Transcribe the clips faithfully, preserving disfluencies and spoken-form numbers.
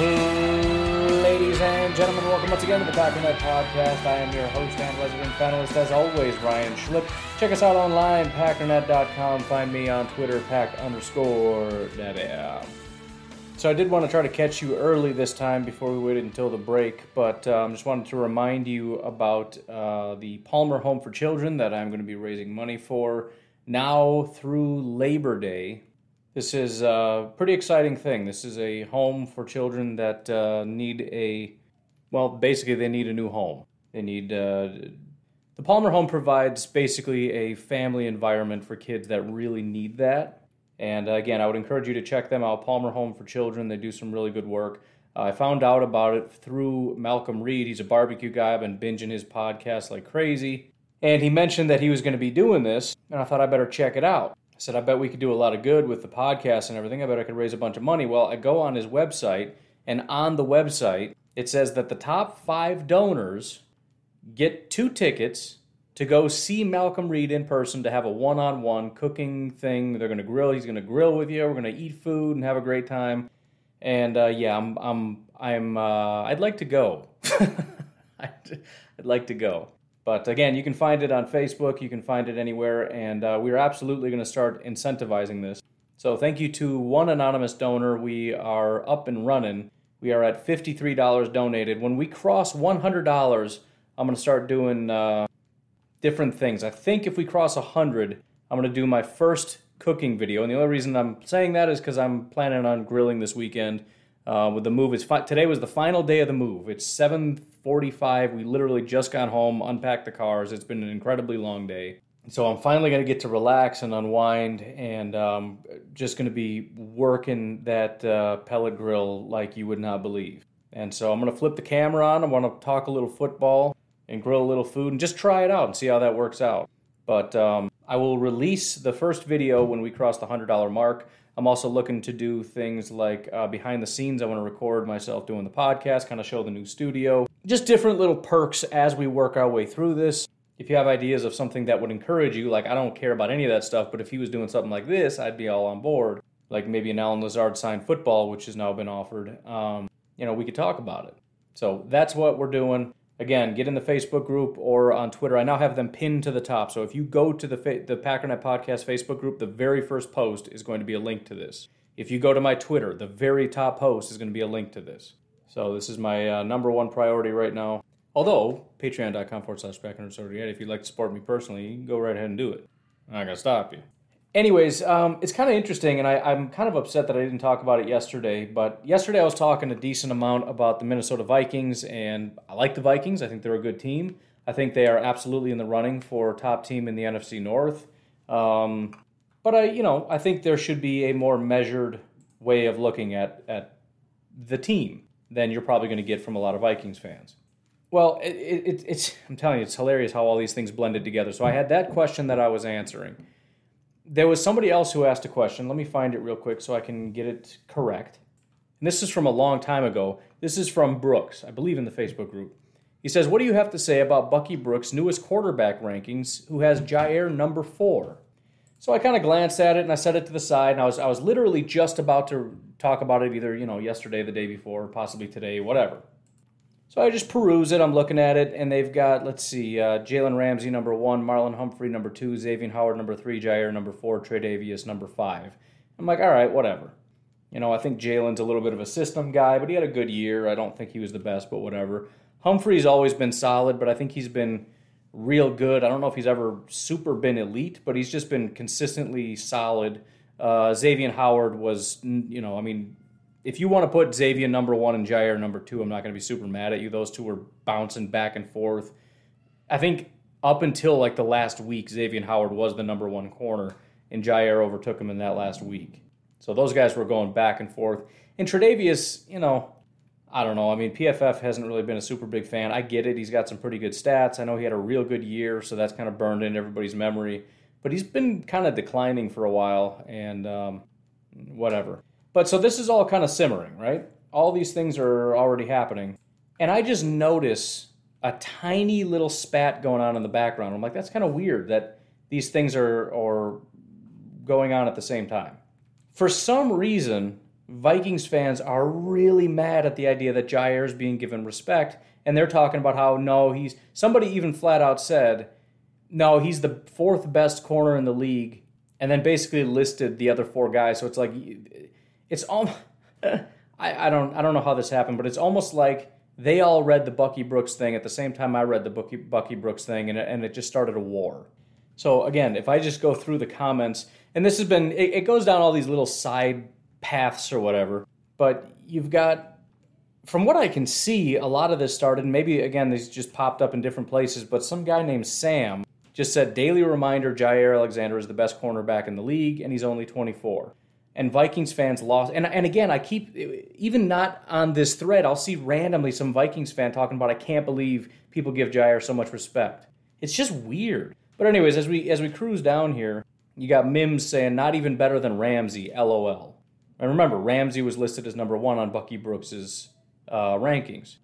Ladies and gentlemen, welcome once again to the Packer Net Podcast. I am your host and resident panelist, as always, Ryan Schlip. Check us out online, packer net dot com. Find me on Twitter, pack underscore net. So I did want to try to catch you early this time before we waited until the break, but I um, just wanted to remind you about uh, the Palmer Home for Children that I'm going to be raising money for now through Labor Day. This is a pretty exciting thing. This is a home for children that uh, need a, well, basically they need a new home. They need, uh, the Palmer Home provides basically a family environment for kids that really need that. And again, I would encourage you to check them out, Palmer Home for Children. They do some really good work. Uh, I found out about it through Malcolm Reed. He's a barbecue guy. I've been binging his podcast like crazy. And he mentioned that he was going to be doing this, and I thought I better check it out. I said, I bet we could do a lot of good with the podcast and everything. I bet I could raise a bunch of money. Well, I go on his website, and on the website, it says that the top five donors get two tickets to go see Malcolm Reed in person to have a one-on-one cooking thing. They're going to grill. He's going to grill with you. We're going to eat food and have a great time. And uh, yeah, I'm, I'm, I'm. Uh, I'd like to go. I'd, I'd like to go. But again, you can find it on Facebook, you can find it anywhere, and uh, we're absolutely going to start incentivizing this. So thank you to one anonymous donor. We are up and running. We are at fifty-three dollars donated. When we cross one hundred dollars, I'm going to start doing uh, different things. I think if we cross one hundred dollars, I'm going to do my first cooking video. And the only reason I'm saying that is because I'm planning on grilling this weekend. Uh, with the move, is fi- today was the final day of the move. It's seven forty-five. We literally just got home, unpacked the cars. It's been an incredibly long day. So I'm finally going to get to relax and unwind, and um, just going to be working that uh, pellet grill like you would not believe. And so I'm going to flip the camera on. I want to talk a little football and grill a little food and just try it out and see how that works out. But um, I will release the first video when we cross the one hundred dollars mark. I'm also looking to do things like uh, behind the scenes. I want to record myself doing the podcast, kind of show the new studio. Just different little perks as we work our way through this. If you have ideas of something that would encourage you, like I don't care about any of that stuff, but if he was doing something like this, I'd be all on board. Like maybe an Alan Lazard signed football, which has now been offered. Um, you know, we could talk about it. So that's what we're doing. Again, get in the Facebook group or on Twitter. I now have them pinned to the top. So if you go to the fa- the Packernet Podcast Facebook group, the very first post is going to be a link to this. If you go to my Twitter, the very top post is going to be a link to this. So this is my uh, number one priority right now. Although, patreon.com forward slash Packernet, if you'd like to support me personally, you can go right ahead and do it. I'm not going to stop you. Anyways, um, it's kind of interesting, and I, I'm kind of upset that I didn't talk about it yesterday, but yesterday I was talking a decent amount about the Minnesota Vikings, and I like the Vikings. I think they're a good team. I think they are absolutely in the running for top team in the N F C North. Um, but, I, you know, I think there should be a more measured way of looking at, at the team than you're probably going to get from a lot of Vikings fans. Well, it, it, it's I'm telling you, it's hilarious how all these things blended together. So I had that question that I was answering. There was somebody else who asked a question. Let me find it real quick so I can get it correct. And this is from a long time ago. This is from Brooks, I believe in the Facebook group. He says, what do you have to say about Bucky Brooks' newest quarterback rankings, who has Jaire number four? So I kind of glanced at it and I set it to the side, and I was I was literally just about to talk about it either, you know, yesterday, the day before, possibly today, whatever. So I just peruse it, I'm looking at it, and they've got, let's see, uh, Jalen Ramsey, number one, Marlon Humphrey, number two, Xavien Howard, number three, Jaire, number four, Tre'Davious, number five. I'm like, all right, whatever. You know, I think Jalen's a little bit of a system guy, but he had a good year. I don't think he was the best, but whatever. Humphrey's always been solid, but I think he's been real good. I don't know if he's ever super been elite, but he's just been consistently solid Uh, Xavien Howard was, you know, I mean, if you want to put Xavien number one and Jaire number two, I'm not going to be super mad at you. Those two were bouncing back and forth. I think up until like the last week, Xavien Howard was the number one corner, and Jaire overtook him in that last week. So those guys were going back and forth. And Tre'Davious, you know, I don't know. I mean, P F F hasn't really been a super big fan. I get it. He's got some pretty good stats. I know he had a real good year, so that's kind of burned into everybody's memory. But he's been kind of declining for a while, and um, whatever. But so this is all kind of simmering, right? All these things are already happening. And I just notice a tiny little spat going on in the background. I'm like, that's kind of weird that these things are, are going on at the same time. For some reason, Vikings fans are really mad at the idea that Jaire is being given respect, and they're talking about how, no, he's... Somebody even flat out said, no, he's the fourth best corner in the league, and then basically listed the other four guys. So it's like, it's all... I, I don't I don't know how this happened, but it's almost like they all read the Bucky Brooks thing at the same time I read the Bucky, Bucky Brooks thing, and, and it just started a war. So again, if I just go through the comments, and this has been... It, it goes down all these little side paths or whatever, but you've got, from what I can see, a lot of this started, maybe again these just popped up in different places, but some guy named Sam just said, daily reminder, Jaire Alexander is the best cornerback in the league and he's only twenty-four. And Vikings fans lost, and, and again, I keep, even not on this thread, I'll see randomly some Vikings fan talking about, I can't believe people give Jaire so much respect. It's just weird. But anyways, as we as we cruise down here, you got Mims saying, not even better than Ramsey, LOL. And remember, Ramsey was listed as number one on Bucky Brooks' uh, rankings.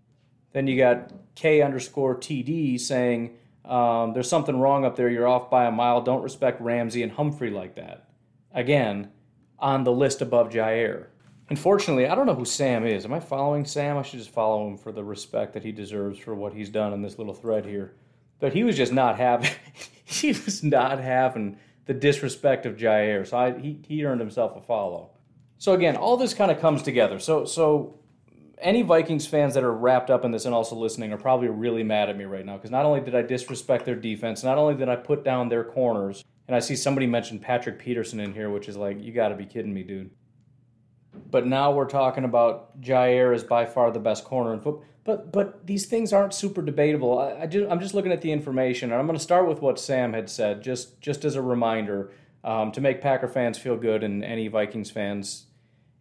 Then you got K underscore T D saying, um, there's something wrong up there. You're off by a mile. Don't respect Ramsey and Humphrey like that. Again, on the list above Jaire. Unfortunately, I don't know who Sam is. Am I following Sam? I should just follow him for the respect that he deserves for what he's done in this little thread here. But he was just not having, he was not having the disrespect of Jaire. So I, he, he earned himself a follow. So again, all this kind of comes together. So so any Vikings fans that are wrapped up in this and also listening are probably really mad at me right now, because not only did I disrespect their defense, not only did I put down their corners, and I see somebody mentioned Patrick Peterson in here, which is like, you got to be kidding me, dude. But now we're talking about Jaire is by far the best corner in football. But but these things aren't super debatable. I, I do, I'm just looking at the information, and I'm going to start with what Sam had said, just, just as a reminder, um, to make Packer fans feel good and any Vikings fans...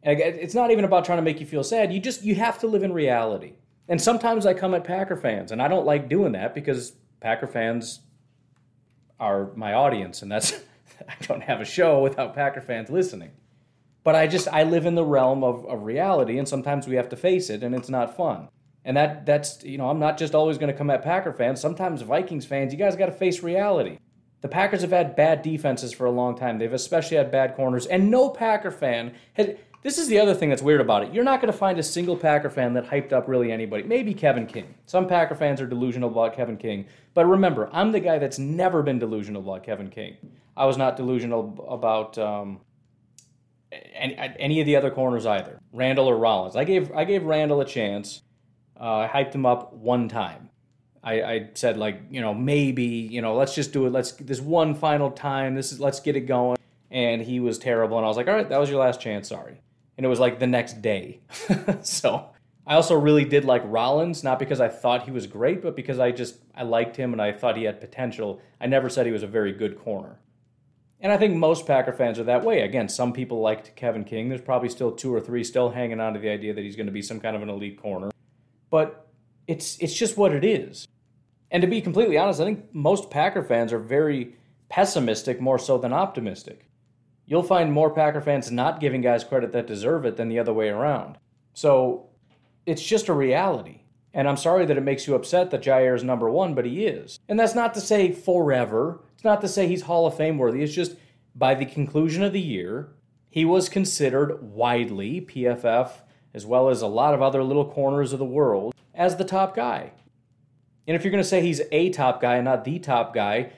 It's not even about trying to make you feel sad. You just, you have to live in reality. And sometimes I come at Packer fans, and I don't like doing that because Packer fans are my audience, and that's, I don't have a show without Packer fans listening. But I just, I live in the realm of, of reality, and sometimes we have to face it, and it's not fun. And that that's, you know, I'm not just always going to come at Packer fans. Sometimes Vikings fans, you guys got to face reality. The Packers have had bad defenses for a long time. They've especially had bad corners, and no Packer fan has... This is the other thing that's weird about it. You're not going to find a single Packer fan that hyped up really anybody. Maybe Kevin King. Some Packer fans are delusional about Kevin King. But remember, I'm the guy that's never been delusional about Kevin King. I was not delusional about um, any, any of the other corners either, Randall or Rollins. I gave I gave Randall a chance. Uh, I hyped him up one time. I, I said, like, you know, maybe, you know, let's just do it. Let's this one final time. This is let's get it going. And he was terrible. And I was like, all right, that was your last chance. Sorry. And it was like the next day. So I also really did like Rollins, not because I thought he was great, but because I just, I liked him and I thought he had potential. I never said he was a very good corner. And I think most Packer fans are that way. Again, some people liked Kevin King. There's probably still two or three still hanging on to the idea that he's going to be some kind of an elite corner. But it's it's just what it is. And to be completely honest, I think most Packer fans are very pessimistic more so than optimistic. You'll find more Packer fans not giving guys credit that deserve it than the other way around. So it's just a reality. And I'm sorry that it makes you upset that Jaire is number one, but he is. And that's not to say forever. It's not to say he's Hall of Fame worthy. It's just by the conclusion of the year, he was considered widely, P F F, as well as a lot of other little corners of the world, as the top guy. And if you're going to say he's a top guy and not the top guy,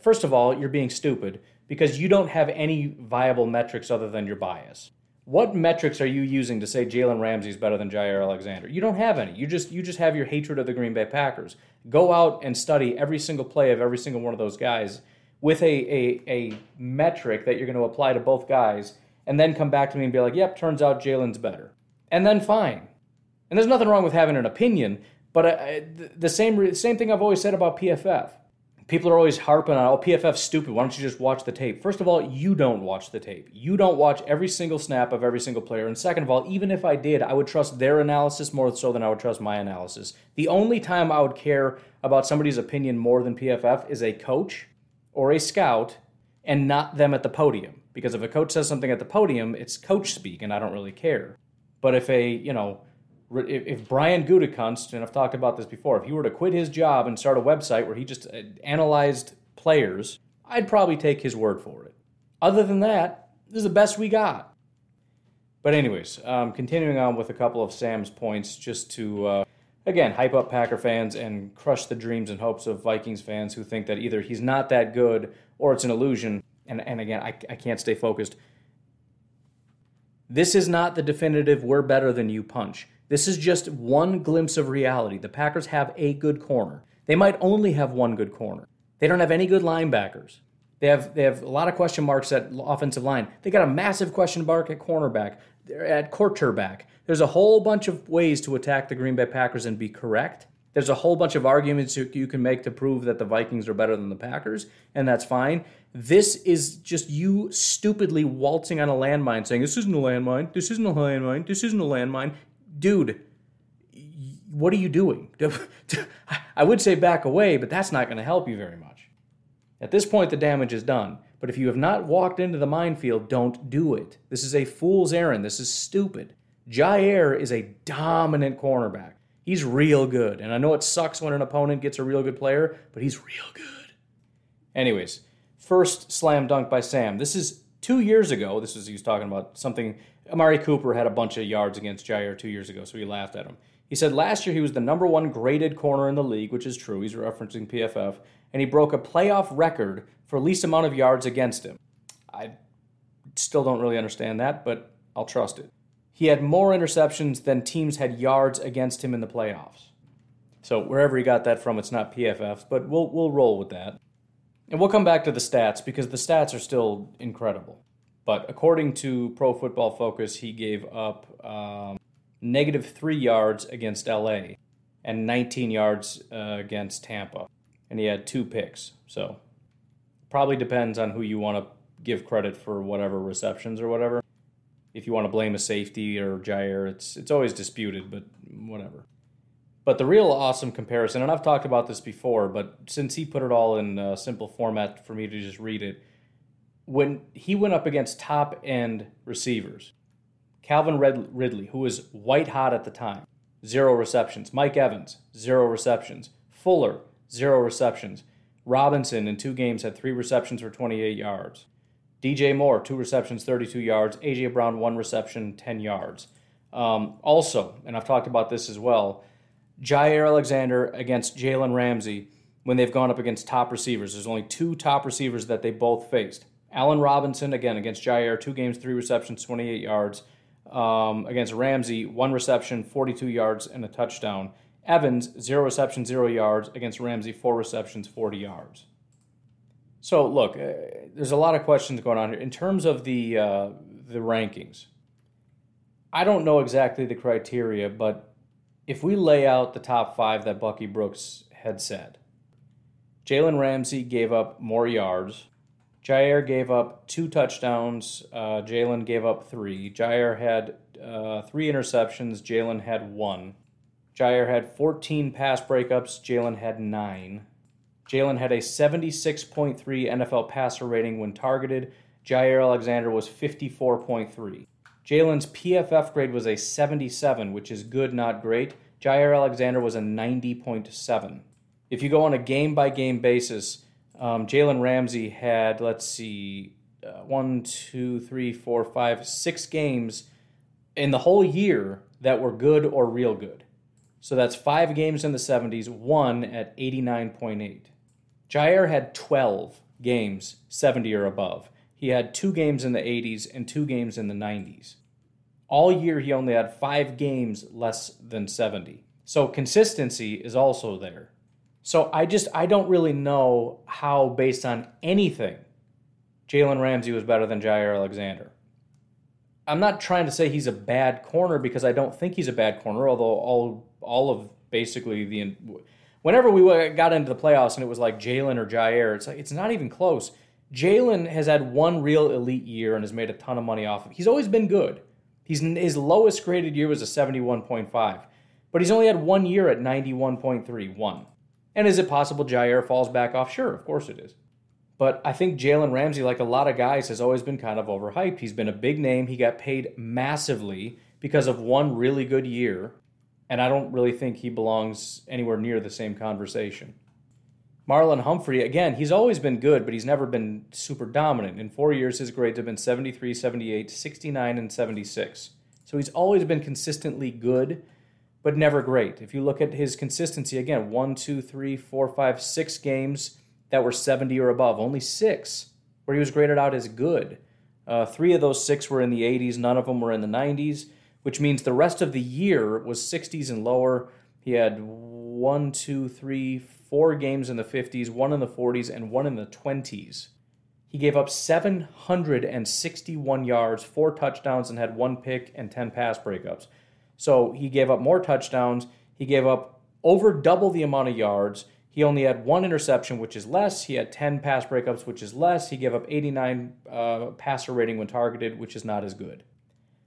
first of all, you're being stupid, because you don't have any viable metrics other than your bias. What metrics are you using to say Jalen Ramsey is better than Jaire Alexander? You don't have any. You just you just have your hatred of the Green Bay Packers. Go out and study every single play of every single one of those guys with a, a, a metric that you're going to apply to both guys and then come back to me and be like, yep, turns out Jalen's better. And then fine. And there's nothing wrong with having an opinion, but I, I, the same same thing I've always said about P F F. People are always harping on, oh, P F F's stupid. Why don't you just watch the tape? First of all, you don't watch the tape. You don't watch every single snap of every single player. And second of all, even if I did, I would trust their analysis more so than I would trust my analysis. The only time I would care about somebody's opinion more than P F F is a coach or a scout and not them at the podium. Because if a coach says something at the podium, it's coach speak, and I don't really care. But if a, you know... If Brian Gutekunst, and I've talked about this before, if he were to quit his job and start a website where he just analyzed players, I'd probably take his word for it. Other than that, this is the best we got. But anyways, um, continuing on with a couple of Sam's points just to, uh, again, hype up Packer fans and crush the dreams and hopes of Vikings fans who think that either he's not that good or it's an illusion. And, and again, I, I can't stay focused. This is not the definitive we're better than you punch. This is just one glimpse of reality. The Packers have a good corner. They might only have one good corner. They don't have any good linebackers. They have they have a lot of question marks at offensive line. They got a massive question mark at cornerback, at quarterback. There's a whole bunch of ways to attack the Green Bay Packers and be correct. There's a whole bunch of arguments you can make to prove that the Vikings are better than the Packers, and that's fine. This is just you stupidly waltzing on a landmine saying, this isn't a landmine, this isn't a landmine, this isn't a landmine. Dude, what are you doing? I would say back away, but that's not going to help you very much. At this point, the damage is done. But if you have not walked into the minefield, don't do it. This is a fool's errand. This is stupid. Jaire is a dominant cornerback. He's real good. And I know it sucks when an opponent gets a real good player, but he's real good. Anyways, first slam dunk by Sam. This is two years ago. This is he was talking about something... Amari Cooper had a bunch of yards against Jaire two years ago, so he laughed at him. He said last year he was the number one graded corner in the league, which is true. He's referencing P F F, and he broke a playoff record for least amount of yards against him. I still don't really understand that, but I'll trust it. He had more interceptions than teams had yards against him in the playoffs. So wherever he got that from, it's not P F F, but we'll we'll roll with that. And we'll come back to the stats because the stats are still incredible. But according to Pro Football Focus, he gave up um, negative three yards against L A and nineteen yards uh, against Tampa. And he had two picks. So probably depends on who you want to give credit for whatever receptions or whatever. If you want to blame a safety or Jaire, it's, it's always disputed, but whatever. But the real awesome comparison, and I've talked about this before, but since he put it all in uh, simple format for me to just read it, when he went up against top-end receivers, Calvin Ridley, who was white-hot at the time, zero receptions. Mike Evans, zero receptions. Fuller, zero receptions. Robinson, in two games, had three receptions for twenty-eight yards. D J Moore, two receptions, thirty-two yards. A J. Brown, one reception, ten yards. Um, also, and I've talked about this as well, Jaire Alexander against Jalen Ramsey when they've gone up against top receivers. There's only two top receivers that they both faced. Allen Robinson, again, against Jaire, two games, three receptions, twenty-eight yards. Um, against Ramsey, one reception, forty-two yards, and a touchdown. Evans, zero receptions, zero yards. Against Ramsey, four receptions, forty yards. So, look, uh, there's a lot of questions going on here. In terms of the uh, the rankings, I don't know exactly the criteria, but if we lay out the top five that Bucky Brooks had said, Jalen Ramsey gave up more yards. Jaire gave up two touchdowns. Uh, Jalen gave up three. Jaire had uh, three interceptions. Jalen had one. Jaire had fourteen pass breakups. Jalen had nine. Jalen had a seventy-six point three N F L passer rating when targeted. Jaire Alexander was fifty-four point three. Jalen's P F F grade was a seventy-seven, which is good, not great. Jaire Alexander was a ninety point seven. If you go on a game-by-game basis... Um, Jalen Ramsey had, let's see, uh, one, two, three, four, five, six games in the whole year that were good or real good. So that's five games in the seventies, one at eighty-nine point eight. Jaire had twelve games, seventy or above. He had two games in the eighties and two games in the nineties. All year he only had five games less than seventy. So consistency is also there. So I just, I don't really know how, based on anything, Jalen Ramsey was better than Jaire Alexander. I'm not trying to say he's a bad corner, because I don't think he's a bad corner, although all all of basically the... Whenever we got into the playoffs and it was like Jalen or Jaire, it's like it's not even close. Jalen has had one real elite year and has made a ton of money off of it. He's always been good. He's, his lowest graded year was a seventy-one point five, but he's only had one year at ninety-one point three one. And is it possible Jaire falls back off? Sure, of course it is. But I think Jalen Ramsey, like a lot of guys, has always been kind of overhyped. He's been a big name. He got paid massively because of one really good year, and I don't really think he belongs anywhere near the same conversation. Marlon Humphrey, again, he's always been good, but he's never been super dominant. In four years, his grades have been seventy-three, seventy-eight, sixty-nine, and seventy-six. So he's always been consistently good, but never great. If you look at his consistency, again, one, two, three, four, five, six games that were seventy or above. Only six where he was graded out as good. Uh, three of those six were in the eighties. None of them were in the nineties, which means the rest of the year was sixties and lower. He had one, two, three, four games in the fifties, one in the forties, and one in the twenties. He gave up seven hundred sixty-one yards, four touchdowns, and had one pick and ten pass breakups. So he gave up more touchdowns. He gave up over double the amount of yards. He only had one interception, which is less. He had ten pass breakups, which is less. He gave up eighty-nine uh, passer rating when targeted, which is not as good.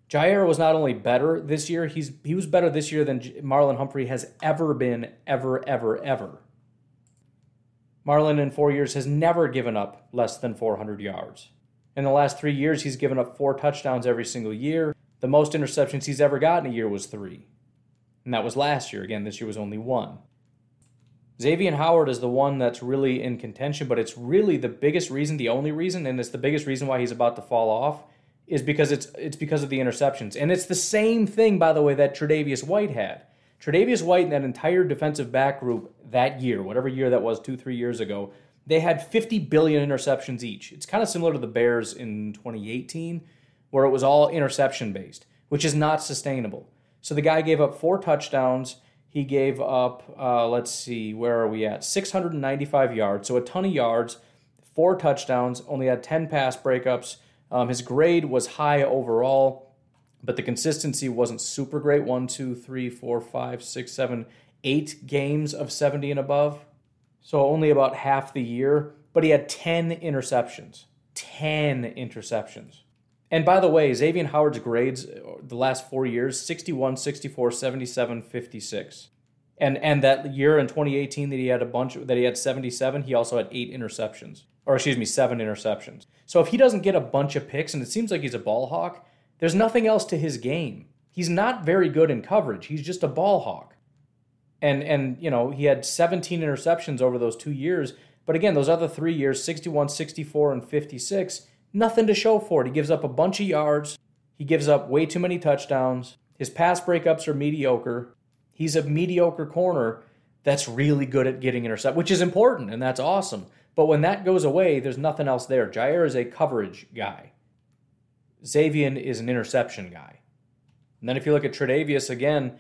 Jaire was not only better this year, he's he was better this year than Marlon Humphrey has ever been, ever, ever, ever. Marlon in four years has never given up less than four hundred yards. In the last three years, he's given up four touchdowns every single year. The most interceptions he's ever gotten a year was three. And that was last year. Again, this year was only one. Xavien Howard is the one that's really in contention, but it's really the biggest reason, the only reason, and it's the biggest reason why he's about to fall off, is because it's it's because of the interceptions. And it's the same thing, by the way, that Tre'Davious White had. Tre'Davious White and that entire defensive back group that year, whatever year that was, two, three years ago, they had fifty billion interceptions each. It's kind of similar to the Bears in twenty eighteen, where it was all interception-based, which is not sustainable. So the guy gave up four touchdowns. He gave up, uh, let's see, where are we at? six hundred ninety-five yards, so a ton of yards, four touchdowns, only had ten pass breakups. Um, his grade was high overall, but the consistency wasn't super great. One, two, three, four, five, six, seven, eight games of seventy and above. So only about half the year, but he had ten interceptions. ten interceptions. And by the way, Xavien Howard's grades the last four years, sixty-one, sixty-four, seventy-seven, fifty-six. And and that year in twenty eighteen that he had a bunch, that he had seventy-seven, he also had eight interceptions. Or excuse me, seven interceptions. So if he doesn't get a bunch of picks, and it seems like he's a ball hawk, there's nothing else to his game. He's not very good in coverage. He's just a ball hawk. And, and you know, he had seventeen interceptions over those two years. But again, those other three years, sixty-one, sixty-four, and fifty-six, nothing to show for it. He gives up a bunch of yards. He gives up way too many touchdowns. His pass breakups are mediocre. He's a mediocre corner that's really good at getting intercepted, which is important, and that's awesome. But when that goes away, there's nothing else there. Jaire is a coverage guy. Xavien is an interception guy. And then if you look at Tre'Davious again,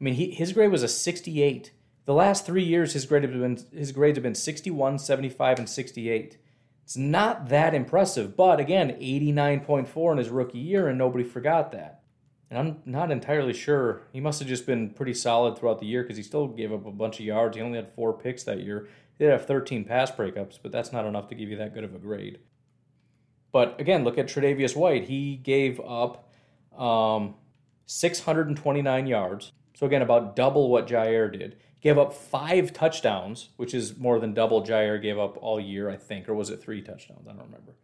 I mean, he, his grade was a sixty-eight. The last three years, his grade have been, his grades have been sixty-one, seventy-five, and sixty-eight. It's not that impressive, but again, eighty-nine point four in his rookie year, and nobody forgot that. And I'm not entirely sure. He must have just been pretty solid throughout the year because he still gave up a bunch of yards. He only had four picks that year. He did have thirteen pass breakups, but that's not enough to give you that good of a grade. But again, look at Tre'Davious White. He gave up um, six hundred twenty-nine yards. So again, about double what Jaire did. Gave up five touchdowns, which is more than double Jaire gave up all year, I think. Or was it three touchdowns? I don't remember.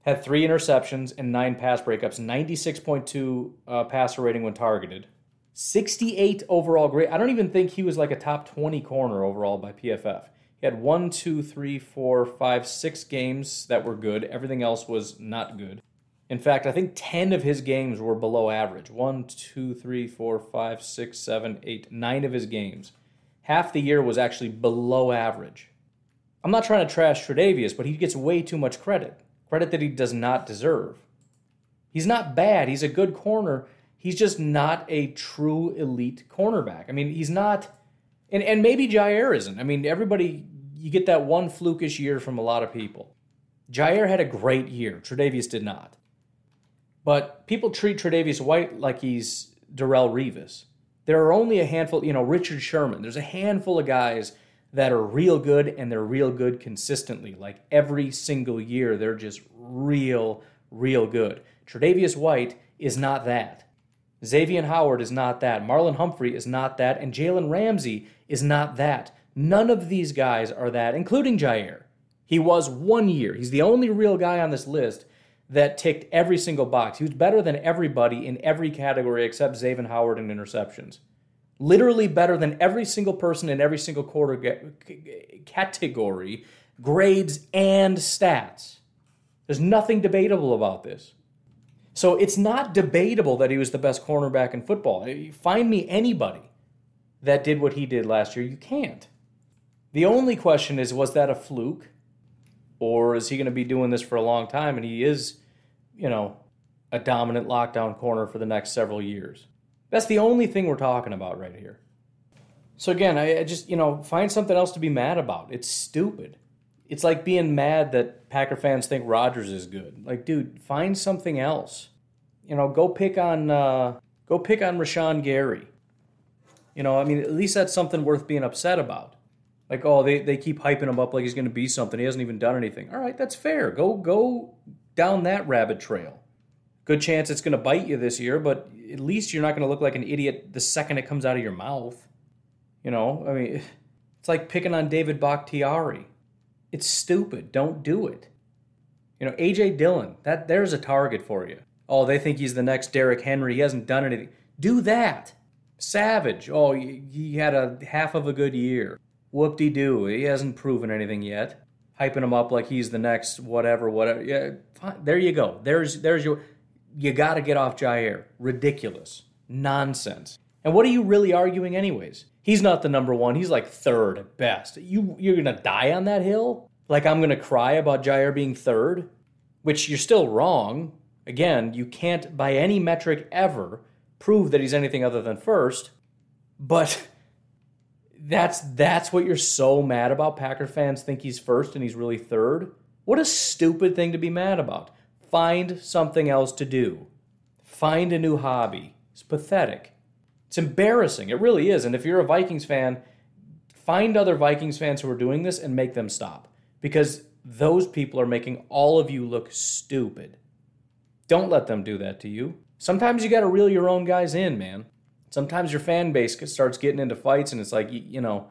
Had three interceptions and nine pass breakups. ninety-six point two uh, passer rating when targeted. sixty-eight overall grade. I don't even think he was like a top twenty corner overall by P F F. He had one, two, three, four, five, six games that were good. Everything else was not good. In fact, I think ten of his games were below average. One, two, three, four, five, six, seven, eight, nine of his games. Half the year was actually below average. I'm not trying to trash Tre'Davious, but he gets way too much credit. Credit that he does not deserve. He's not bad. He's a good corner. He's just not a true elite cornerback. I mean, he's not And and maybe Jaire isn't. I mean, everybody, you get that one flukish year from a lot of people. Jaire had a great year. Tre'Davious did not. But people treat Tre'Davious White like he's Darrelle Revis. There are only a handful, you know, Richard Sherman. There's a handful of guys that are real good, and they're real good consistently. Like every single year, they're just real, real good. Tre'Davious White is not that. Xavien Howard is not that. Marlon Humphrey is not that. And Jalen Ramsey is not that. None of these guys are that, including Jaire. He was one year. He's the only real guy on this list that ticked every single box. He was better than everybody in every category except Xavien Howard in interceptions. Literally better than every single person in every single quarter category, grades, and stats. There's nothing debatable about this. So it's not debatable that he was the best cornerback in football. Find me anybody that did what he did last year. You can't. The only question is, was that a fluke? Or is he going to be doing this for a long time? And he is, you know, a dominant lockdown corner for the next several years. That's the only thing we're talking about right here. So again, I, I just, you know, find something else to be mad about. It's stupid. It's like being mad that Packer fans think Rodgers is good. Like, dude, find something else. You know, go pick on uh, go pick on Rashawn Gary. You know, I mean, at least that's something worth being upset about. Like, oh, they, they keep hyping him up like he's going to be something. He hasn't even done anything. All right, that's fair. Go go down that rabbit trail. Good chance it's going to bite you this year, but at least you're not going to look like an idiot the second it comes out of your mouth. You know, I mean, it's like picking on David Bakhtiari. It's stupid. Don't do it. You know, A J Dillon, that there's a target for you. Oh, they think he's the next Derrick Henry. He hasn't done anything. Do that. Savage. Oh, he had a half of a good year. Whoop-de-doo, he hasn't proven anything yet. Hyping him up like he's the next whatever, whatever. Yeah, fine. There you go. There's there's your... You got to get off Jaire. Ridiculous. Nonsense. And what are you really arguing anyways? He's not the number one. He's like third at best. You, you're going to die on that hill? Like I'm going to cry about Jaire being third? Which you're still wrong. Again, you can't by any metric ever prove that he's anything other than first. But... That's that's what you're so mad about? Packer fans think he's first and he's really third? What a stupid thing to be mad about. Find something else to do. Find a new hobby. It's pathetic. It's embarrassing. It really is. And if you're a Vikings fan, find other Vikings fans who are doing this and make them stop. Because those people are making all of you look stupid. Don't let them do that to you. Sometimes you got to reel your own guys in, man. Sometimes your fan base starts getting into fights and it's like, you, you know,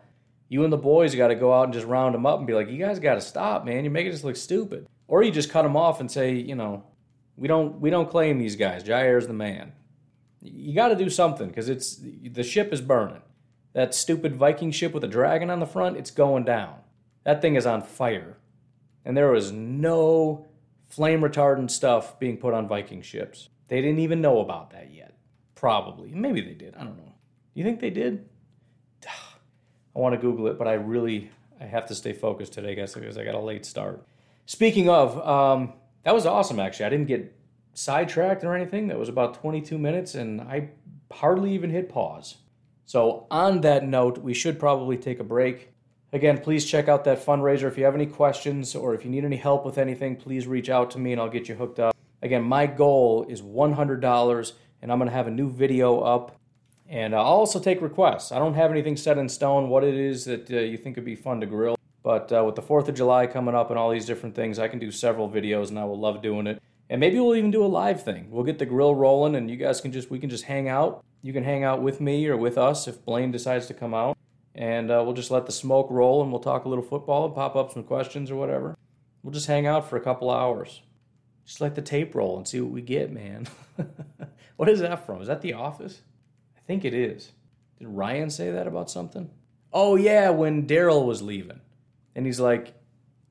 you and the boys got to go out and just round them up and be like, you guys got to stop, man. You're making us look stupid. Or you just cut them off and say, you know, we don't we don't claim these guys. Jaire's the man. You got to do something because it's the ship is burning. That stupid Viking ship with a dragon on the front, it's going down. That thing is on fire. And there was no flame retardant stuff being put on Viking ships. They didn't even know about that yet. Probably. Maybe they did. I don't know. Do you think they did? I want to Google it, but I really I have to stay focused today, guys, because I got a late start. Speaking of, um, that was awesome, actually. I didn't get sidetracked or anything. That was about twenty-two minutes, and I hardly even hit pause. So on that note, we should probably take a break. Again, please check out that fundraiser. If you have any questions or if you need any help with anything, please reach out to me, and I'll get you hooked up. Again, my goal is one hundred dollars. And I'm going to have a new video up. And I'll also take requests. I don't have anything set in stone, what it is that uh, you think would be fun to grill. But uh, with the fourth of July coming up and all these different things, I can do several videos and I will love doing it. And maybe we'll even do a live thing. We'll get the grill rolling and you guys can just, we can just hang out. You can hang out with me or with us if Blaine decides to come out. And uh, we'll just let the smoke roll and we'll talk a little football and pop up some questions or whatever. We'll just hang out for a couple hours. Just let the tape roll and see what we get, man. What is that from? Is that The Office? I think it is. Did Ryan say that about something? Oh, yeah, when Daryl was leaving. And he's like,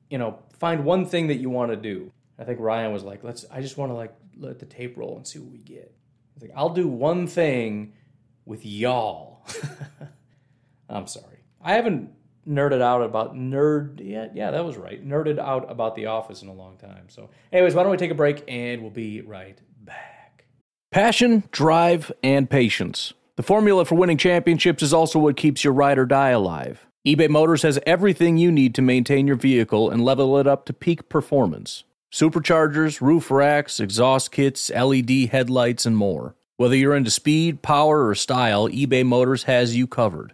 you know, find one thing that you want to do. I think Ryan was like, let's. I just want to, like, let the tape roll and see what we get. He's like, I'll do one thing with y'all. I'm sorry. I haven't nerded out about nerd yet. Yeah, that was right. Nerded out about The Office in a long time. So anyways, why don't we take a break and we'll be right back. Passion, drive, and patience. The formula for winning championships is also what keeps your ride or die alive. eBay Motors has everything you need to maintain your vehicle and level it up to peak performance. Superchargers, roof racks, exhaust kits, L E D headlights, and more. Whether you're into speed, power, or style, eBay Motors has you covered.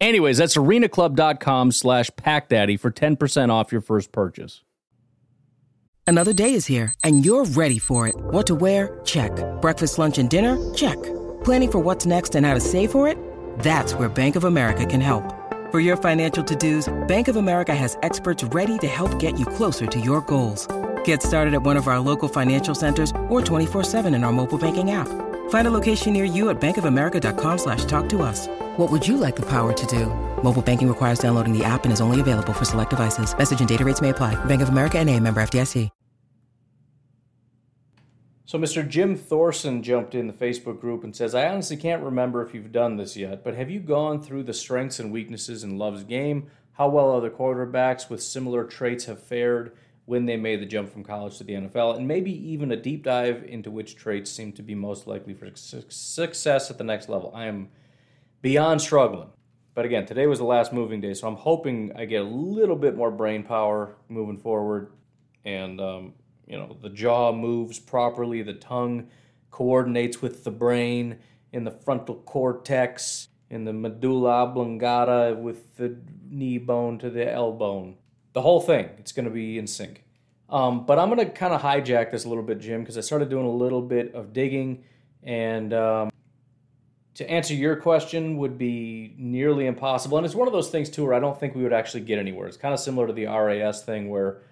Anyways, that's arena club dot com slash pack daddy for ten percent off your first purchase. Another day is here, and you're ready for it. What to wear? Check. Breakfast, lunch, and dinner? Check. Planning for what's next and how to save for it? That's where Bank of America can help. For your financial to-dos, Bank of America has experts ready to help get you closer to your goals. Get started at one of our local financial centers or twenty-four seven in our mobile banking app. Find a location near you at bank of america dot com slash talk to us. What would you like the power to do? Mobile banking requires downloading the app and is only available for select devices. Message and data rates may apply. Bank of America N A, member F D I C. So Mister Jim Thorson jumped in the Facebook group and says, I honestly can't remember if you've done this yet, but have you gone through the strengths and weaknesses in Love's game, how well other quarterbacks with similar traits have fared when they made the jump from college to the N F L, and maybe even a deep dive into which traits seem to be most likely for su- success at the next level? I am beyond struggling. But again, today was the last moving day, so I'm hoping I get a little bit more brain power moving forward, and um you know, the jaw moves properly, the tongue coordinates with the brain in the frontal cortex, in the medulla oblongata with the knee bone to the L bone. The whole thing, it's going to be in sync. Um, but I'm going to kind of hijack this a little bit, Jim, because I started doing a little bit of digging. And um, to answer your question would be nearly impossible. And it's one of those things, too, where I don't think we would actually get anywhere. It's kind of similar to the R A S thing where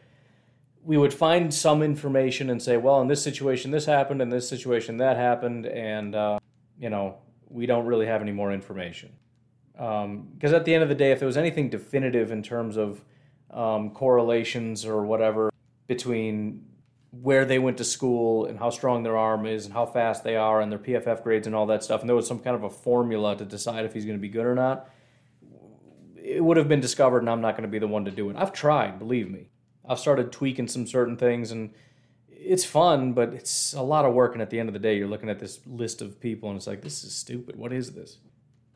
we would find some information and say, well, in this situation, this happened, in this situation, that happened, and, uh, you know, we don't really have any more information. Because um, at the end of the day, if there was anything definitive in terms of um, correlations or whatever between where they went to school and how strong their arm is and how fast they are and their P F F grades and all that stuff, and there was some kind of a formula to decide if he's going to be good or not, it would have been discovered, and I'm not going to be the one to do it. I've tried, believe me. I've started tweaking some certain things, and it's fun, but it's a lot of work, and at the end of the day, you're looking at this list of people, and it's like, this is stupid. What is this?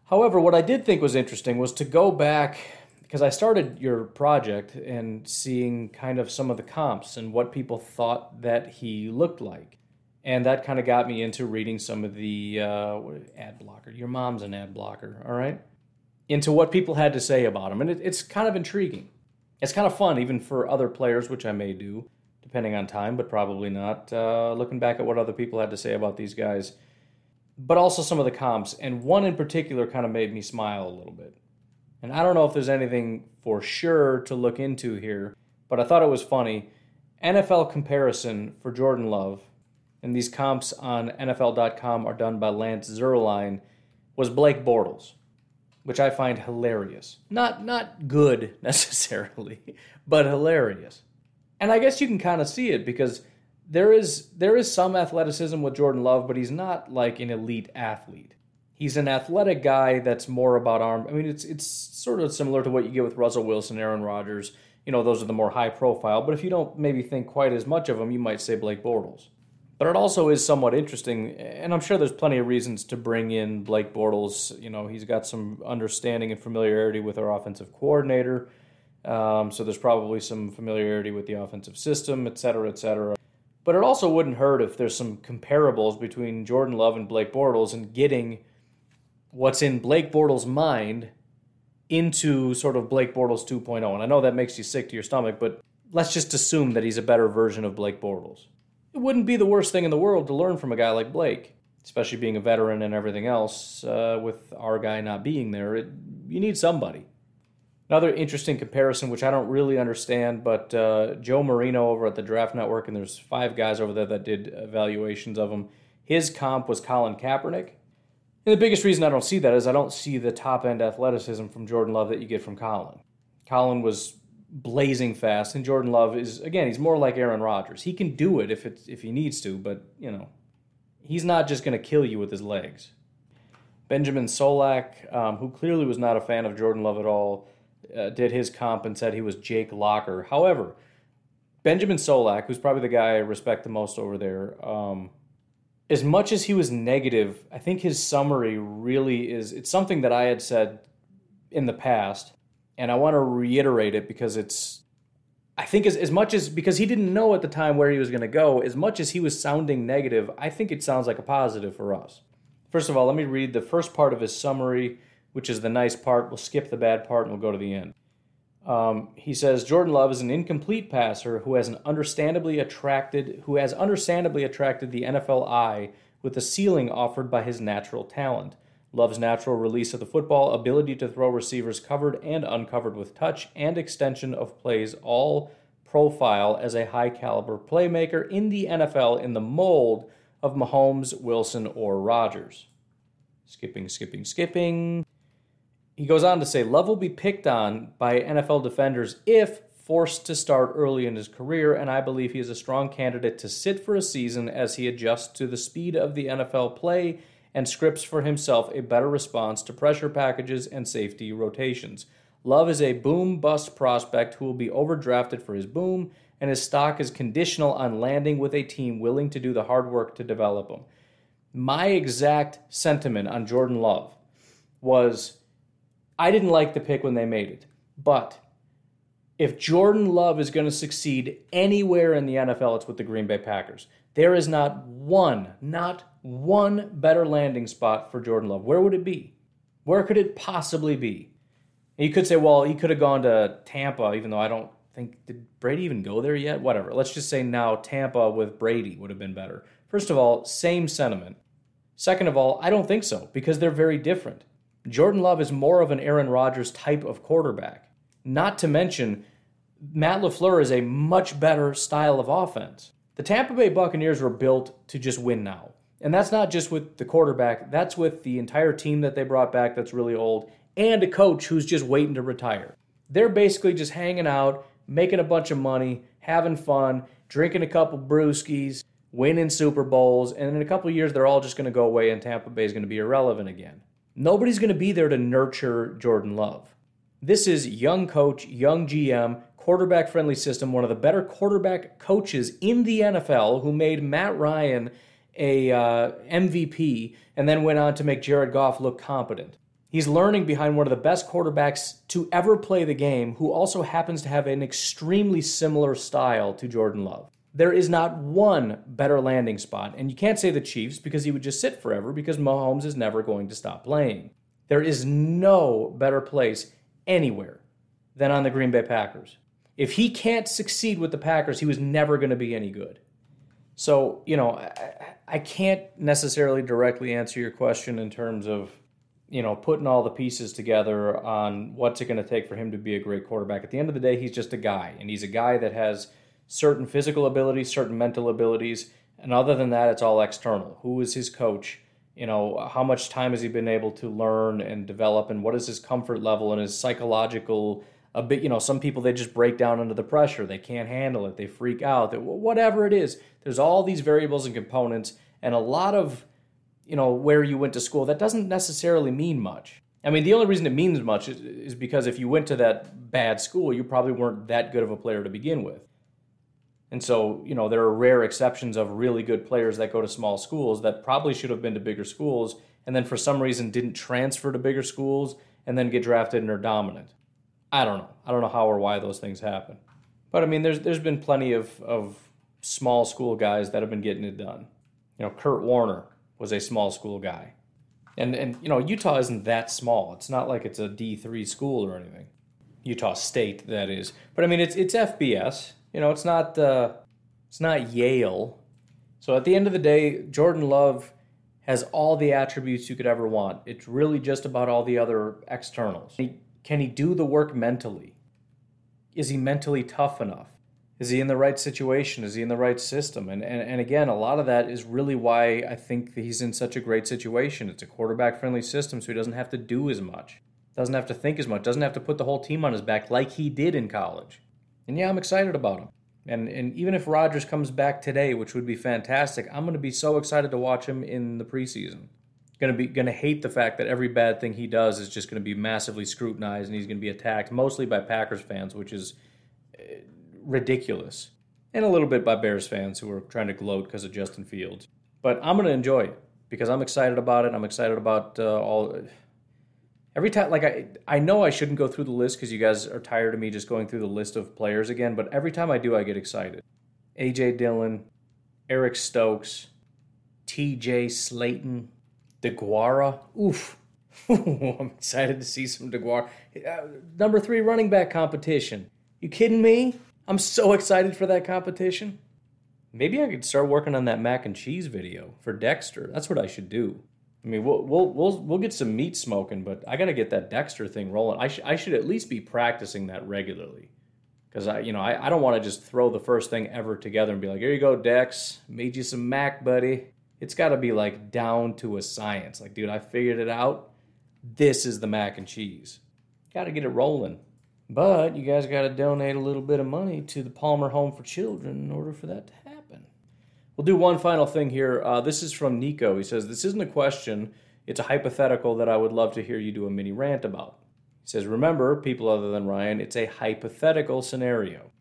However, what I did think was interesting was to go back, because I started your project and seeing kind of some of the comps and what people thought that he looked like, and that kind of got me into reading some of the uh, what, ad blocker. Your mom's an ad blocker, all right? Into what people had to say about him, and it, it's kind of intriguing. It's kind of fun, even for other players, which I may do, depending on time, but probably not, uh, looking back at what other people had to say about these guys, but also some of the comps. And one in particular kind of made me smile a little bit. And I don't know if there's anything for sure to look into here, but I thought it was funny. N F L comparison for Jordan Love, and these comps on N F L dot com are done by Lance Zierlein, was Blake Bortles, which I find hilarious. Not not good, necessarily, but hilarious. And I guess you can kind of see it, because there is there is some athleticism with Jordan Love, but he's not like an elite athlete. He's an athletic guy that's more about arm. I mean, it's it's sort of similar to what you get with Russell Wilson, Aaron Rodgers. You know, those are the more high profile. But if you don't maybe think quite as much of them, you might say Blake Bortles. But it also is somewhat interesting, and I'm sure there's plenty of reasons to bring in Blake Bortles. You know, he's got some understanding and familiarity with our offensive coordinator. Um, so there's probably some familiarity with the offensive system, et cetera, et cetera. But it also wouldn't hurt if there's some comparables between Jordan Love and Blake Bortles and getting what's in Blake Bortles' mind into sort of Blake Bortles two point oh. And I know that makes you sick to your stomach, but let's just assume that he's a better version of Blake Bortles. It wouldn't be the worst thing in the world to learn from a guy like Blake, especially being a veteran and everything else, uh, with our guy not being there. It, you need somebody. Another interesting comparison, which I don't really understand, but uh, Joe Marino over at the Draft Network, and there's five guys over there that did evaluations of him. His comp was Colin Kaepernick. And the biggest reason I don't see that is I don't see the top-end athleticism from Jordan Love that you get from Colin. Colin was blazing fast, and Jordan Love is, again, he's more like Aaron Rodgers. He can do it if it's, if he needs to, but, you know, he's not just going to kill you with his legs. Benjamin Solak, um, who clearly was not a fan of Jordan Love at all, uh, did his comp and said he was Jake Locker. However, Benjamin Solak, who's probably the guy I respect the most over there, um... as much as he was negative, I think his summary really is, it's something that I had said in the past, and I want to reiterate it because it's, I think as, as much as, because he didn't know at the time where he was going to go, as much as he was sounding negative, I think it sounds like a positive for us. First of all, let me read the first part of his summary, which is the nice part. We'll skip the bad part and we'll go to the end. Um, he says, Jordan Love is an incomplete passer who has an understandably attracted, who has understandably attracted the N F L eye with the ceiling offered by his natural talent. Love's natural release of the football, ability to throw receivers covered and uncovered with touch, and extension of plays all profile as a high-caliber playmaker in the N F L in the mold of Mahomes, Wilson, or Rodgers. Skipping, skipping, skipping... He goes on to say, Love will be picked on by N F L defenders if forced to start early in his career, and I believe he is a strong candidate to sit for a season as he adjusts to the speed of the N F L play and scripts for himself a better response to pressure packages and safety rotations. Love is a boom-bust prospect who will be overdrafted for his boom, and his stock is conditional on landing with a team willing to do the hard work to develop him. My exact sentiment on Jordan Love was... I didn't like the pick when they made it, but if Jordan Love is going to succeed anywhere in the N F L, it's with the Green Bay Packers. There is not one, not one better landing spot for Jordan Love. Where would it be? Where could it possibly be? And you could say, well, he could have gone to Tampa, even though I don't think, did Brady even go there yet? Whatever. Let's just say now Tampa with Brady would have been better. First of all, same sentiment. Second of all, I don't think so, because they're very different. Jordan Love is more of an Aaron Rodgers type of quarterback. Not to mention, Matt LaFleur is a much better style of offense. The Tampa Bay Buccaneers were built to just win now. And that's not just with the quarterback. That's with the entire team that they brought back that's really old and a coach who's just waiting to retire. They're basically just hanging out, making a bunch of money, having fun, drinking a couple brewskis, winning Super Bowls, and in a couple of years they're all just going to go away and Tampa Bay is going to be irrelevant again. Nobody's going to be there to nurture Jordan Love. This is young coach, young G M, quarterback-friendly system, one of the better quarterback coaches in the N F L who made Matt Ryan a uh, M V P and then went on to make Jared Goff look competent. He's learning behind one of the best quarterbacks to ever play the game who also happens to have an extremely similar style to Jordan Love. There is not one better landing spot, and you can't say the Chiefs because he would just sit forever because Mahomes is never going to stop playing. There is no better place anywhere than on the Green Bay Packers. If he can't succeed with the Packers, he was never going to be any good. So, you know, I, I can't necessarily directly answer your question in terms of, you know, putting all the pieces together on what's it going to take for him to be a great quarterback. At the end of the day, he's just a guy, and he's a guy that has certain physical abilities, certain mental abilities, and other than that, it's all external. Who is his coach? You know, how much time has he been able to learn and develop, and what is his comfort level and his psychological, a bit, you know, some people, they just break down under the pressure. They can't handle it. They freak out. Whatever it is, there's all these variables and components, and a lot of you know, where you went to school, that doesn't necessarily mean much. I mean, the only reason it means much is, is because if you went to that bad school, you probably weren't that good of a player to begin with. And so, you know, there are rare exceptions of really good players that go to small schools that probably should have been to bigger schools and then for some reason didn't transfer to bigger schools and then get drafted and are dominant. I don't know. I don't know how or why those things happen. But, I mean, there's there's been plenty of, of small school guys that have been getting it done. You know, Kurt Warner was a small school guy. And, and you know, Utah isn't that small. It's not like it's a D three school or anything. Utah State, that is. But, I mean, it's it's F B S. You know, it's not uh, it's not Yale. So at the end of the day, Jordan Love has all the attributes you could ever want. It's really just about all the other externals. He, can he do the work mentally? Is he mentally tough enough? Is he in the right situation? Is he in the right system? And, and, and again, a lot of that is really why I think that he's in such a great situation. It's a quarterback-friendly system, so he doesn't have to do as much. Doesn't have to think as much. Doesn't have to put the whole team on his back like he did in college. And yeah, I'm excited about him. And and even if Rodgers comes back today, which would be fantastic, I'm going to be so excited to watch him in the preseason. Going to be going to hate the fact that every bad thing he does is just going to be massively scrutinized and he's going to be attacked mostly by Packers fans, which is ridiculous. And a little bit by Bears fans who are trying to gloat because of Justin Fields. But I'm going to enjoy it because I'm excited about it. I'm excited about uh, all Every time, like, I I know I shouldn't go through the list because you guys are tired of me just going through the list of players again, but every time I do, I get excited. A J Dillon, Eric Stokes, T J Slayton, DeGuara. Oof. I'm excited to see some DeGuara. Number three running back competition. You kidding me? I'm so excited for that competition. Maybe I could start working on that mac and cheese video for Dexter. That's what I should do. I mean, we'll we'll we'll we'll get some meat smoking, but I gotta get that Dexter thing rolling. I should I should at least be practicing that regularly, because I you know I, I don't want to just throw the first thing ever together and be like, here you go, Dex, made you some mac, buddy. It's got to be like down to a science. Like, dude, I figured it out. This is the mac and cheese. Got to get it rolling. But you guys got to donate a little bit of money to the Palmer Home for Children in order for that to happen. We'll do one final thing here. Uh, this is from Nico. He says, this isn't a question. It's a hypothetical that I would love to hear you do a mini rant about. He says, remember, people other than Ryan, it's a hypothetical scenario.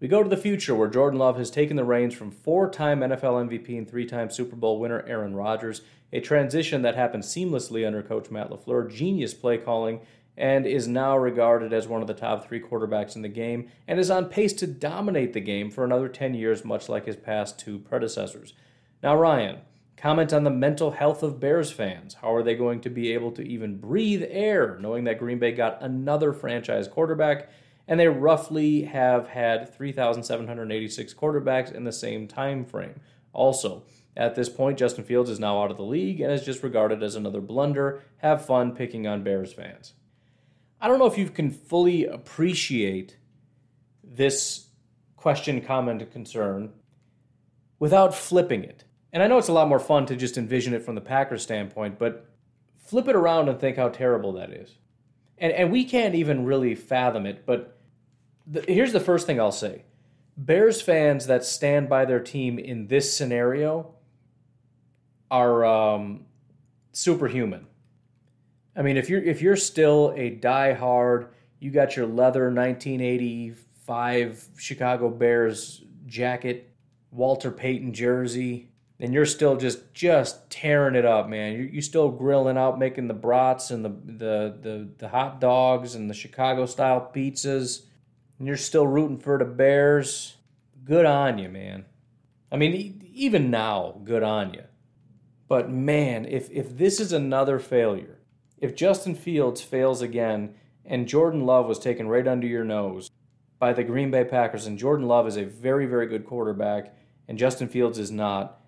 We go to the future where Jordan Love has taken the reins from four-time N F L M V P and three-time Super Bowl winner Aaron Rodgers, a transition that happened seamlessly under Coach Matt LaFleur, genius play calling, and is now regarded as one of the top three quarterbacks in the game and is on pace to dominate the game for another ten years, much like his past two predecessors. Now, Ryan, comment on the mental health of Bears fans. How are they going to be able to even breathe air, knowing that Green Bay got another franchise quarterback, and they roughly have had three thousand seven hundred eighty-six quarterbacks in the same time frame? Also, at this point, Justin Fields is now out of the league and is just regarded as another blunder. Have fun picking on Bears fans. I don't know if you can fully appreciate this question, comment, and concern without flipping it. And I know it's a lot more fun to just envision it from the Packers standpoint, but flip it around and think how terrible that is. And and we can't even really fathom it, but the, here's the first thing I'll say. Bears fans that stand by their team in this scenario are um, superhuman. I mean, if you're if you're still a diehard, you got your leather nineteen eighty-five Chicago Bears jacket, Walter Payton jersey, and you're still just just tearing it up, man. You're, you're still grilling out, making the brats and the, the the the hot dogs and the Chicago style pizzas, and you're still rooting for the Bears. Good on you, man. I mean, even now, good on you. But man, if if this is another failure. If Justin Fields fails again and Jordan Love was taken right under your nose by the Green Bay Packers, and Jordan Love is a very, very good quarterback and Justin Fields is not,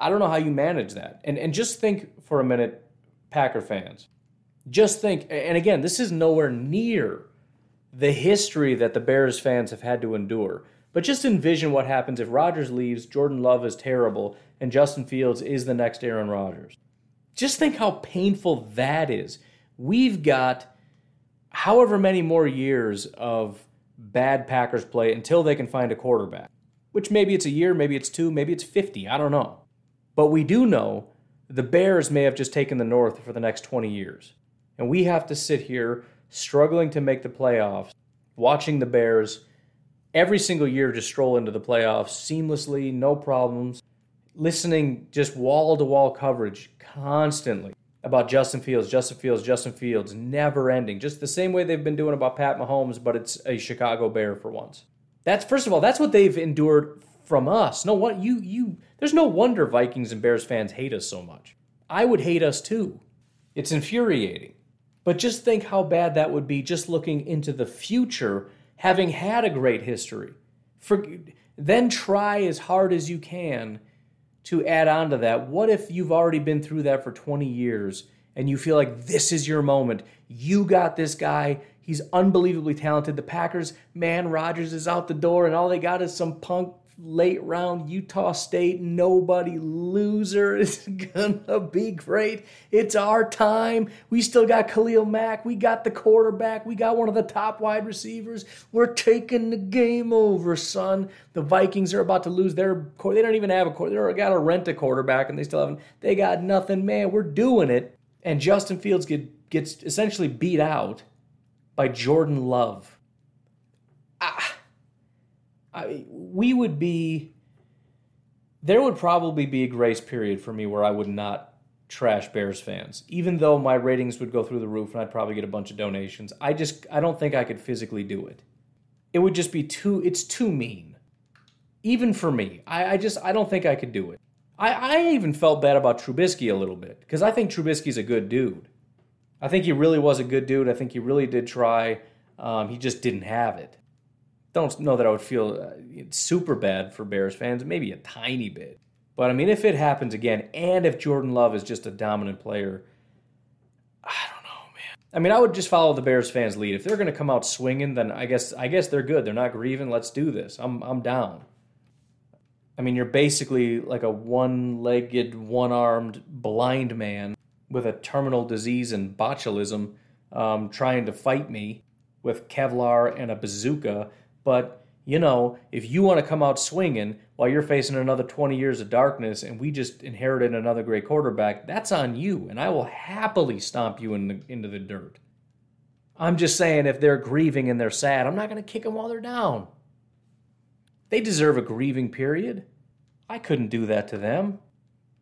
I don't know how you manage that. And and just think for a minute, Packer fans. Just think, and again, this is nowhere near the history that the Bears fans have had to endure. But just envision what happens if Rodgers leaves, Jordan Love is terrible, and Justin Fields is the next Aaron Rodgers. Just think how painful that is. We've got however many more years of bad Packers play until they can find a quarterback, which maybe it's a year, maybe it's two, maybe it's fifty. I don't know. But we do know the Bears may have just taken the North for the next twenty years. And we have to sit here struggling to make the playoffs, watching the Bears every single year just stroll into the playoffs seamlessly, no problems, listening just wall-to-wall coverage constantly about Justin Fields, Justin Fields, Justin Fields, never ending. Just the same way they've been doing about Pat Mahomes, but it's a Chicago Bear for once. That's, first of all, that's what they've endured from us. No, what you you there's no wonder Vikings and Bears fans hate us so much. I would hate us too. It's infuriating. But just think how bad that would be just looking into the future, having had a great history. For, then try as hard as you can to add on to that. What if you've already been through that for twenty years and you feel like this is your moment? You got this guy. He's unbelievably talented. The Packers, man, Rodgers is out the door and all they got is some punk late round Utah State nobody loser. It's gonna be great. It's our time. We still got Khalil Mack. We got the quarterback. We got one of the top wide receivers. We're taking the game over, son. The Vikings are about to lose their quarterback. They don't even have a quarterback. They got to rent a quarterback, and they still haven't. They got nothing, man. We're doing it. And Justin Fields get, gets essentially beat out by Jordan Love. Ah. I, we would be, there would probably be a grace period for me where I would not trash Bears fans, even though my ratings would go through the roof and I'd probably get a bunch of donations. I just, I don't think I could physically do it. It would just be too, it's too mean. Even for me, I, I just, I don't think I could do it. I, I even felt bad about Trubisky a little bit because I think Trubisky's a good dude. I think he really was a good dude. I think he really did try. Um, he just didn't have it. Don't know that I would feel super bad for Bears fans, maybe a tiny bit. But, I mean, if it happens again, and if Jordan Love is just a dominant player, I don't know, man. I mean, I would just follow the Bears fans' lead. If they're going to come out swinging, then I guess I guess they're good. They're not grieving. Let's do this. I'm I'm down. I mean, you're basically like a one-legged, one-armed blind man with a terminal disease and botulism um, trying to fight me with Kevlar and a bazooka. But, you know, if you want to come out swinging while you're facing another twenty years of darkness and we just inherited another great quarterback, that's on you, and I will happily stomp you in the, into the dirt. I'm just saying if they're grieving and they're sad, I'm not going to kick them while they're down. They deserve a grieving period. I couldn't do that to them.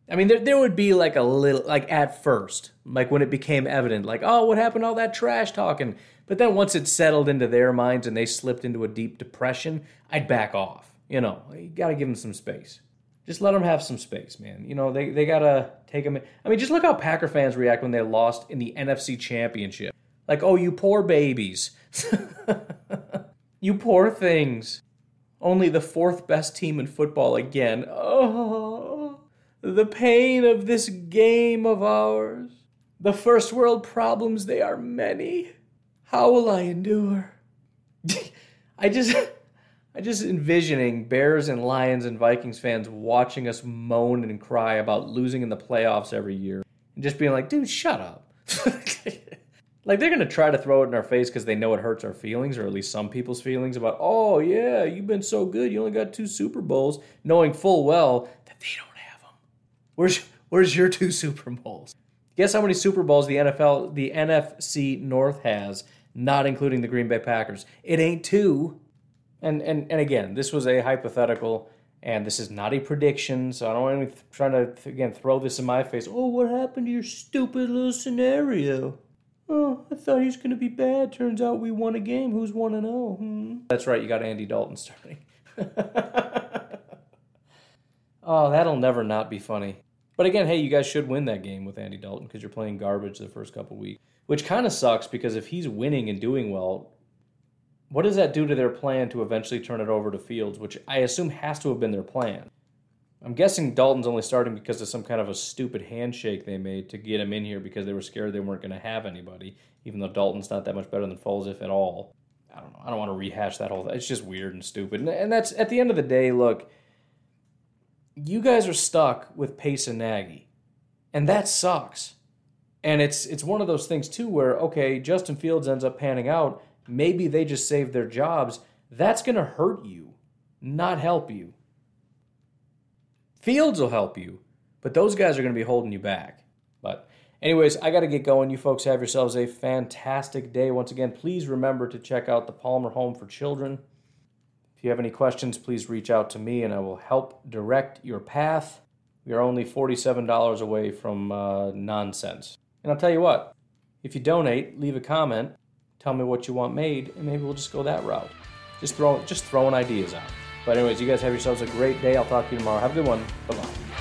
I mean, there there would be like a little, like at first, like when it became evident, like, oh, what happened to all that trash talking? But then once it settled into their minds and they slipped into a deep depression, I'd back off. You know, you got to give them some space. Just let them have some space, man. You know, they, they got to take them in. I mean, just look how Packer fans react when they lost in the N F C Championship. Like, oh, you poor babies. You poor things. Only the fourth best team in football again. Oh, the pain of this game of ours. The first world problems, they are many. How will I endure? I just, I just envisioning Bears and Lions and Vikings fans watching us moan and cry about losing in the playoffs every year and just being like, dude, shut up. Like, they're going to try to throw it in our face because they know it hurts our feelings, or at least some people's feelings, about, oh, yeah, you've been so good. You only got two Super Bowls, knowing full well that they don't have them. Where's, where's your two Super Bowls? Guess how many Super Bowls the N F L, the N F C North has, not including the Green Bay Packers. It ain't two. And and and again, this was a hypothetical, and this is not a prediction, so I don't want anyone trying to, again, throw this in my face. Oh, what happened to your stupid little scenario? Oh, I thought he was going to be bad. Turns out we won a game. Who's one and oh? Hmm? That's right, you got Andy Dalton starting. Oh, that'll never not be funny. But again, hey, you guys should win that game with Andy Dalton because you're playing garbage the first couple weeks, which kind of sucks because if he's winning and doing well, what does that do to their plan to eventually turn it over to Fields, which I assume has to have been their plan? I'm guessing Dalton's only starting because of some kind of a stupid handshake they made to get him in here because they were scared they weren't going to have anybody, even though Dalton's not that much better than Foles, if at all. I don't know. I don't want to rehash that whole thing. It's just weird and stupid. And that's, at the end of the day, look, you guys are stuck with Pace and Nagy, and that sucks. And it's it's one of those things, too, where, okay, Justin Fields ends up panning out. Maybe they just saved their jobs. That's going to hurt you, not help you. Fields will help you, But those guys are going to be holding you back. But anyways, I got to get going. You folks have yourselves a fantastic day. Once again, please remember to check out the Palmer Home for Children. If you have any questions, please reach out to me, and I will help direct your path. We are only forty-seven dollars away from uh, nonsense. And I'll tell you what, if you donate, leave a comment, tell me what you want made, and maybe we'll just go that route. Just, throw, just throwing ideas out. But anyways, you guys have yourselves a great day. I'll talk to you tomorrow. Have a good one. Bye-bye.